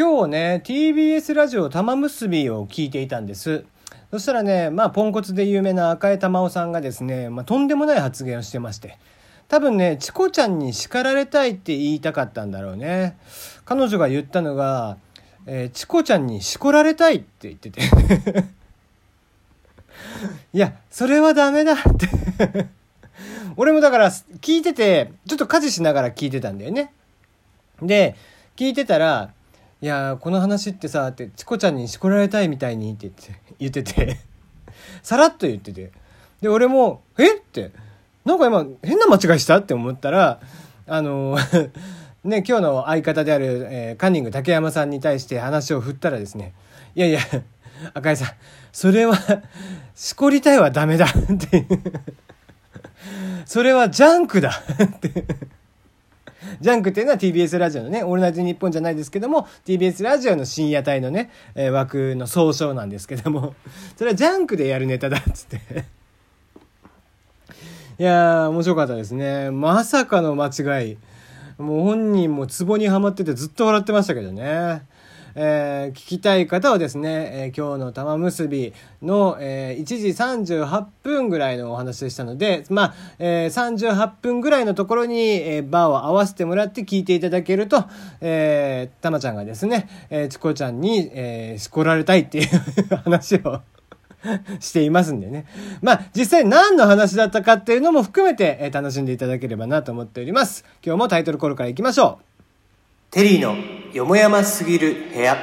今日ね TBS ラジオ玉結びを聞いていたんです。そしたらね、ポンコツで有名な赤江珠緒さんがですね、とんでもない発言をしてまして、多分ねチコちゃんに叱られたいって言いたかったんだろうね。彼女が言ったのが、チコちゃんにしこられたいって言ってていやそれはダメだって俺もだから聞いてて、ちょっと家事しながら聞いてたんだよね。で聞いてたら、いやこの話ってさって、チコちゃんにしこられたいみたいにって言っててさらっと言ってて、で俺もえってなんか今変な間違いしたって思ったら、ね、今日の相方である、カンニング竹山さんに対して話を振ったらですね、いやいや赤井さんそれはしこりたいはダメだってそれはジャンクだってジャンクっていうのは TBS ラジオのね、オールナイトニッポンじゃないですけども TBS ラジオの深夜帯のね、枠の総称なんですけども、それはジャンクでやるネタだっつっていや面白かったですね。まさかの間違い、もう本人もツボにはまっててずっと笑ってましたけどね。聞きたい方はですね、今日の玉結びの、1時38分ぐらいのお話でしたので、38分ぐらいのところに、バーを合わせてもらって聞いていただけると、玉ちゃんがですね、チコちゃんに、しこられたいっていう話をしていますんでね。実際何の話だったかっていうのも含めて、楽しんでいただければなと思っております。今日もタイトルコールからいきましょう。テリーのよもやますぎる部屋。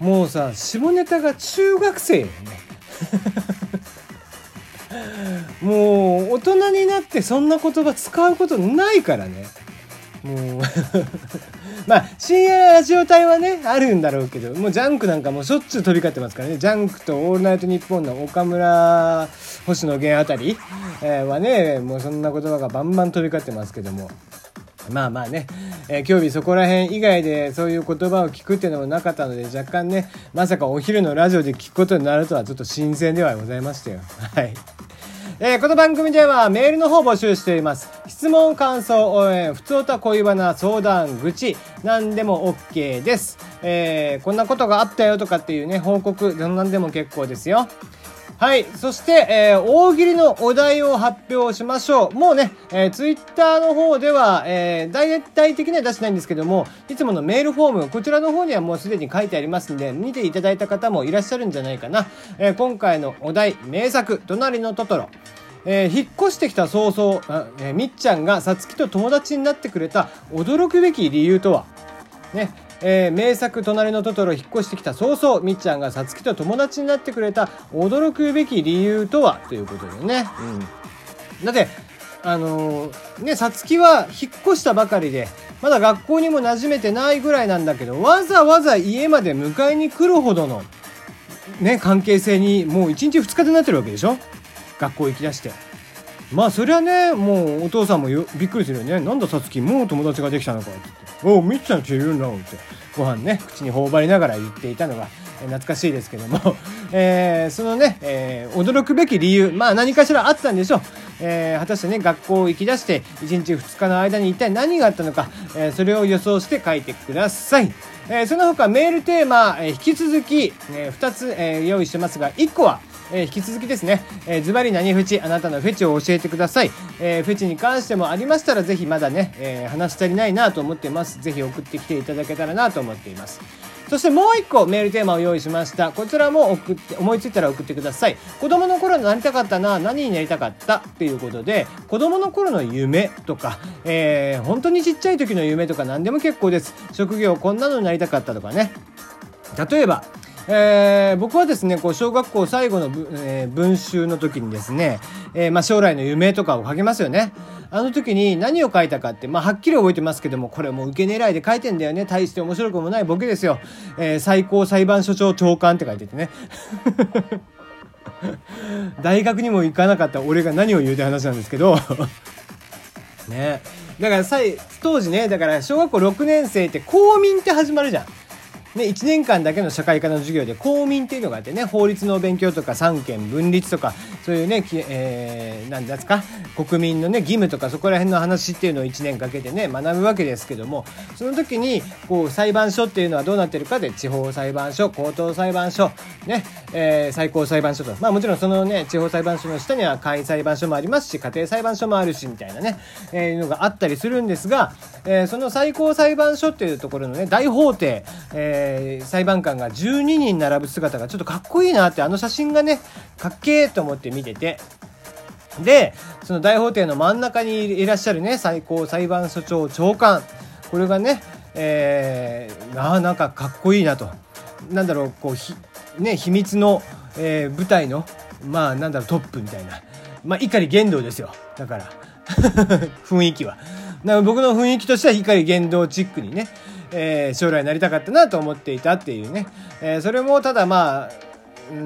もうさ、下ネタが中学生よねもう大人になってそんな言葉使うことないからね、もう深夜ラジオ帯はねあるんだろうけど、もうジャンクなんかもうしょっちゅう飛び交ってますからね。ジャンクとオールナイトニッポンの岡村星野源あたりはね、もうそんな言葉がバンバン飛び交ってますけども、ね、今日日そこら辺以外でそういう言葉を聞くっていうのもなかったので、若干ね、まさかお昼のラジオで聞くことになるとはちょっと新鮮ではございましたよ。はい。この番組ではメールの方を募集しております。質問、感想、応援、ふつおた、恋バナ、相談、愚痴、何でも OK です。こんなことがあったよとかっていうね、報告、何でも結構ですよ。はい。そして、大喜利のお題を発表しましょう。もうね、ツイッターの方では、大体的には出してないんですけども、いつものメールフォーム、こちらの方にはもうすでに書いてありますんで、見ていただいた方もいらっしゃるんじゃないかな。今回のお題、名作、隣のトトロ。引っ越してきた早々、みっちゃんがさつきと友達になってくれた驚くべき理由とはね。名作隣のトトロ、引っ越してきた早々みっちゃんがさつきと友達になってくれた驚くべき理由とは、ということでね、だってね、さつきは引っ越したばかりでまだ学校にも馴染めてないぐらいなんだけど、わざわざ家まで迎えに来るほどのね関係性にもう1日2日でなってるわけでしょ、学校行き出して。そりゃね、もうお父さんもびっくりするよね。なんださつき、もう友達ができたのかって。おみっちゃんって言うんだって、ご飯ね口に頬張りながら言っていたのが懐かしいですけどもそのね、驚くべき理由、何かしらあったんでしょう。果たしてね、学校行き出して1日2日の間に一体何があったのか、それを予想して書いてください。その他メールテーマ、引き続き、2つ、用意してますが、1個は引き続きですね、ズバリ何フェチ、あなたのフェチを教えてください。フェチに関してもありましたら、ぜひまだね、話し足りないなと思ってます。ぜひ送ってきていただけたらなと思っています。そしてもう1個メールテーマを用意しました。こちらも送って、思いついたら送ってください。子供の頃になりたかったな、何になりたかったっていうことで、子供の頃の夢とか、本当にちっちゃい時の夢とか何でも結構です。職業こんなのになりたかったとかね。例えば僕はですね、こう小学校最後の、文集の時にですね、将来の夢とかを書きますよね。あの時に何を書いたかって、はっきり覚えてますけども、これもう受け狙いで書いてんだよね。大して面白くもないボケですよ。最高裁判所長長官って書いててね大学にも行かなかった俺が何を言うって話なんですけどね。だから当時ね、だから小学校6年生って公民って始まるじゃん。ね、1年間だけの社会科の授業で公民っていうのがあってね、法律の勉強とか三権分立とかそういうね、なんですか、国民のね義務とかそこら辺の話っていうのを1年かけてね学ぶわけですけども、その時にこう裁判所っていうのはどうなってるかで、地方裁判所、高等裁判所ね、最高裁判所と、まあもちろんそのね地方裁判所の下には簡易裁判所もありますし、家庭裁判所もあるしみたいなね、のがあったりするんですが、その最高裁判所っていうところのね大法廷、裁判官が12人並ぶ姿がちょっとかっこいいなって、あの写真がねかっけーと思って見てて、でその大法廷の真ん中にいらっしゃるね最高裁判所長長官、これがね、なんかかっこいいなと、なんだろうこう秘密の、舞台のまあなんだろうトップみたいな、まあ碇玄道ですよだから雰囲気は。僕の雰囲気としては碇玄道チックにね、将来なりたかったなと思っていたっていうね、それもただまあ、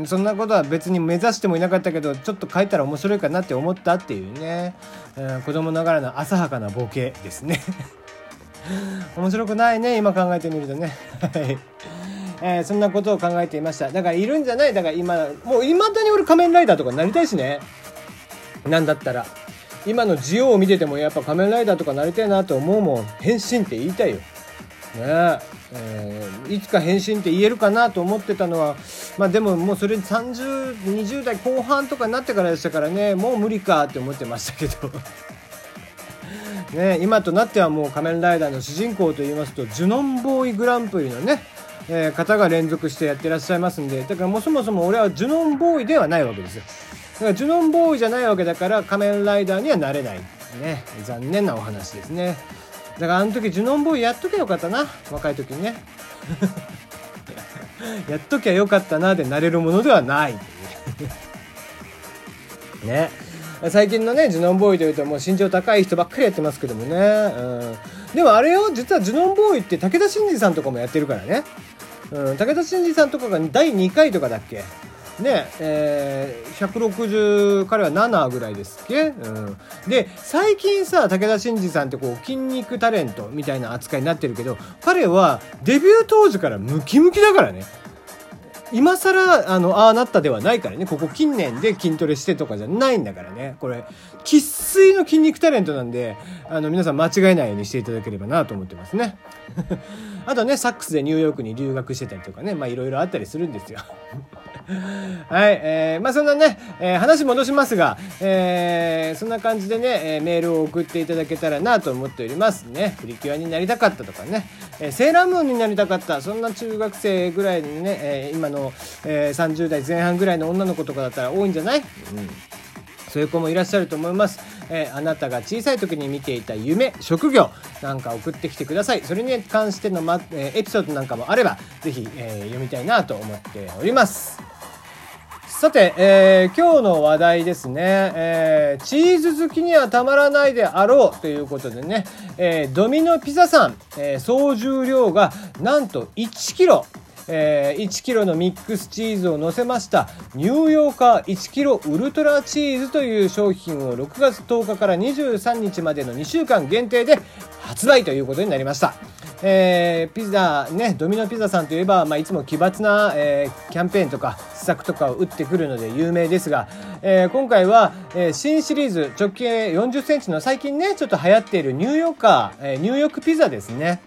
そんなことは別に目指してもいなかったけど、ちょっと書いたら面白いかなって思ったっていうね、子供ながらの浅はかなボケですね面白くないね今考えてみるとねそんなことを考えていました。だからいるんじゃない、だから今もういまだに俺仮面ライダーとかなりたいしね、なんだったら今のジオを見ててもやっぱ仮面ライダーとかなりたいなと思うもん。変身って言いたいよ、ねいつか変身って言えるかなと思ってたのは、まあでももうそれ20代後半とかになってからでしたからね、もう無理かって思ってましたけどね、今となってはもう仮面ライダーの主人公といいますとジュノンボーイグランプリのね、方が連続してやってらっしゃいますんで、だからもうそもそも俺はジュノンボーイではないわけですよ。だからジュノンボーイじゃないわけだから仮面ライダーにはなれないね、残念なお話ですね。だからあの時ジュノンボーイやっときゃよかったな、若い時にねやっときゃよかったなでなれるものではないね。最近のねジュノンボーイというともう身長高い人ばっかりやってますけどもね、でもあれよ、実はジュノンボーイって武田真治さんとかもやってるからね、武田真治さんとかが第2回とかだっけね、160彼は7ぐらいですっけ、で最近さ武田真治さんってこう筋肉タレントみたいな扱いになってるけど、彼はデビュー当時からムキムキだからね、今更ああなったではないからね、ここ近年で筋トレしてとかじゃないんだからね、これ生粋の筋肉タレントなんで、皆さん間違えないようにしていただければなと思ってますねあとねサックスでニューヨークに留学してたりとかね、まあいろいろあったりするんですよはい、まあそんなね、話戻しますが、そんな感じでね、メールを送っていただけたらなと思っておりますね。プリキュアになりたかったとかね、セーラームーンになりたかった、そんな中学生ぐらいでね、今の、30代前半ぐらいの女の子とかだったら多いんじゃない、そういう子もいらっしゃると思います。あなたが小さい時に見ていた夢、職業なんか送ってきてください。それに関しての、エピソードなんかもあればぜひ、読みたいなと思っております。さて、今日の話題ですね、チーズ好きにはたまらないであろうということでね、ドミノピザさん、総重量がなんと1キロ、1キロのミックスチーズを乗せましたニューヨーカー1キロウルトラチーズという商品を6月10日から23日までの2週間限定で発売ということになりました。ピザね、ドミノピザさんといえば、まあ、いつも奇抜な、キャンペーンとか施策とかを打ってくるので有名ですが、今回は、新シリーズ直径40センチの最近ねちょっと流行っているニューヨーカー、ニューヨークピザですね。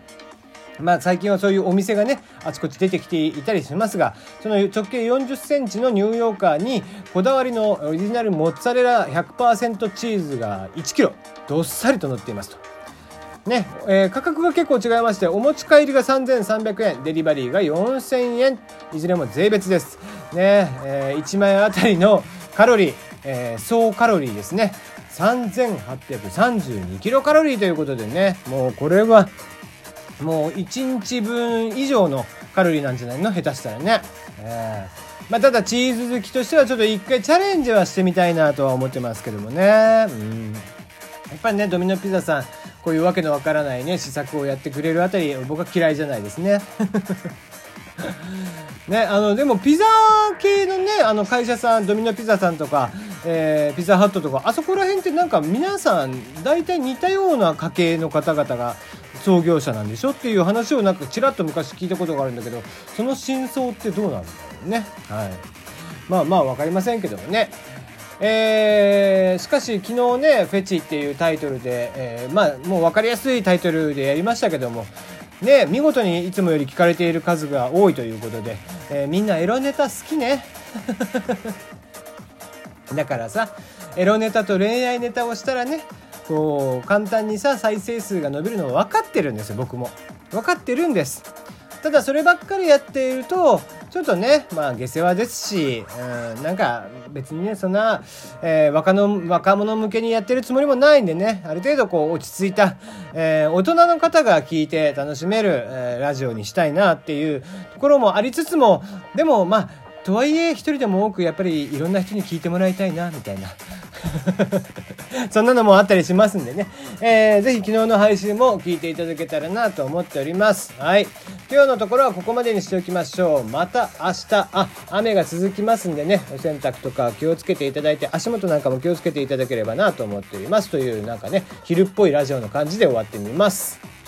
まあ最近はそういうお店がねあちこち出てきていたりしますが、その直径40センチのニューヨーカーにこだわりのオリジナルモッツァレラ 100% チーズが1キロどっさりと乗っていますとね、価格が結構違いまして、お持ち帰りが3,300円、デリバリーが4,000円、いずれも税別ですね。1枚あたりのカロリー、総カロリーですね、3832キロカロリーということでね、もうこれはもう1日分以上のカロリーなんじゃないの、下手したらね、まあただチーズ好きとしてはちょっと一回チャレンジはしてみたいなとは思ってますけどもね、やっぱりねドミノピザさんこういうわけのわからないね施策をやってくれるあたり僕は嫌いじゃないですねね、でもピザ系のね会社さん、ドミノピザさんとか、ピザハットとかあそこら辺ってなんか皆さん大体似たような家系の方々が創業者なんでしょっていう話をなんかちらっと昔聞いたことがあるんだけど、その真相ってどうなんだろうね。はい、まあまあ分かりませんけどもね。しかし昨日ね、フェチっていうタイトルで、まあもう分かりやすいタイトルでやりましたけどもね、見事にいつもより聞かれている数が多いということで、みんなエロネタ好きねだからさ、エロネタと恋愛ネタをしたらね、こう簡単にさ再生数が伸びるのを分かってるんですよ。僕も分かってるんです。ただそればっかりやっているとちょっとね、まあ下世話ですし、なんか別にねそんな、若者向けにやってるつもりもないんでね、ある程度こう落ち着いた、大人の方が聞いて楽しめる、ラジオにしたいなっていうところもありつつも、でもまあとはいえ一人でも多くやっぱりいろんな人に聞いてもらいたいなみたいなそんなのもあったりしますんでね、ぜひ昨日の配信も聞いていただけたらなと思っております。はい、今日のところはここまでにしておきましょう。また明日雨が続きますんでね、お洗濯とか気をつけていただいて、足元なんかも気をつけていただければなと思っておりますという、なんかね昼っぽいラジオの感じで終わってみます。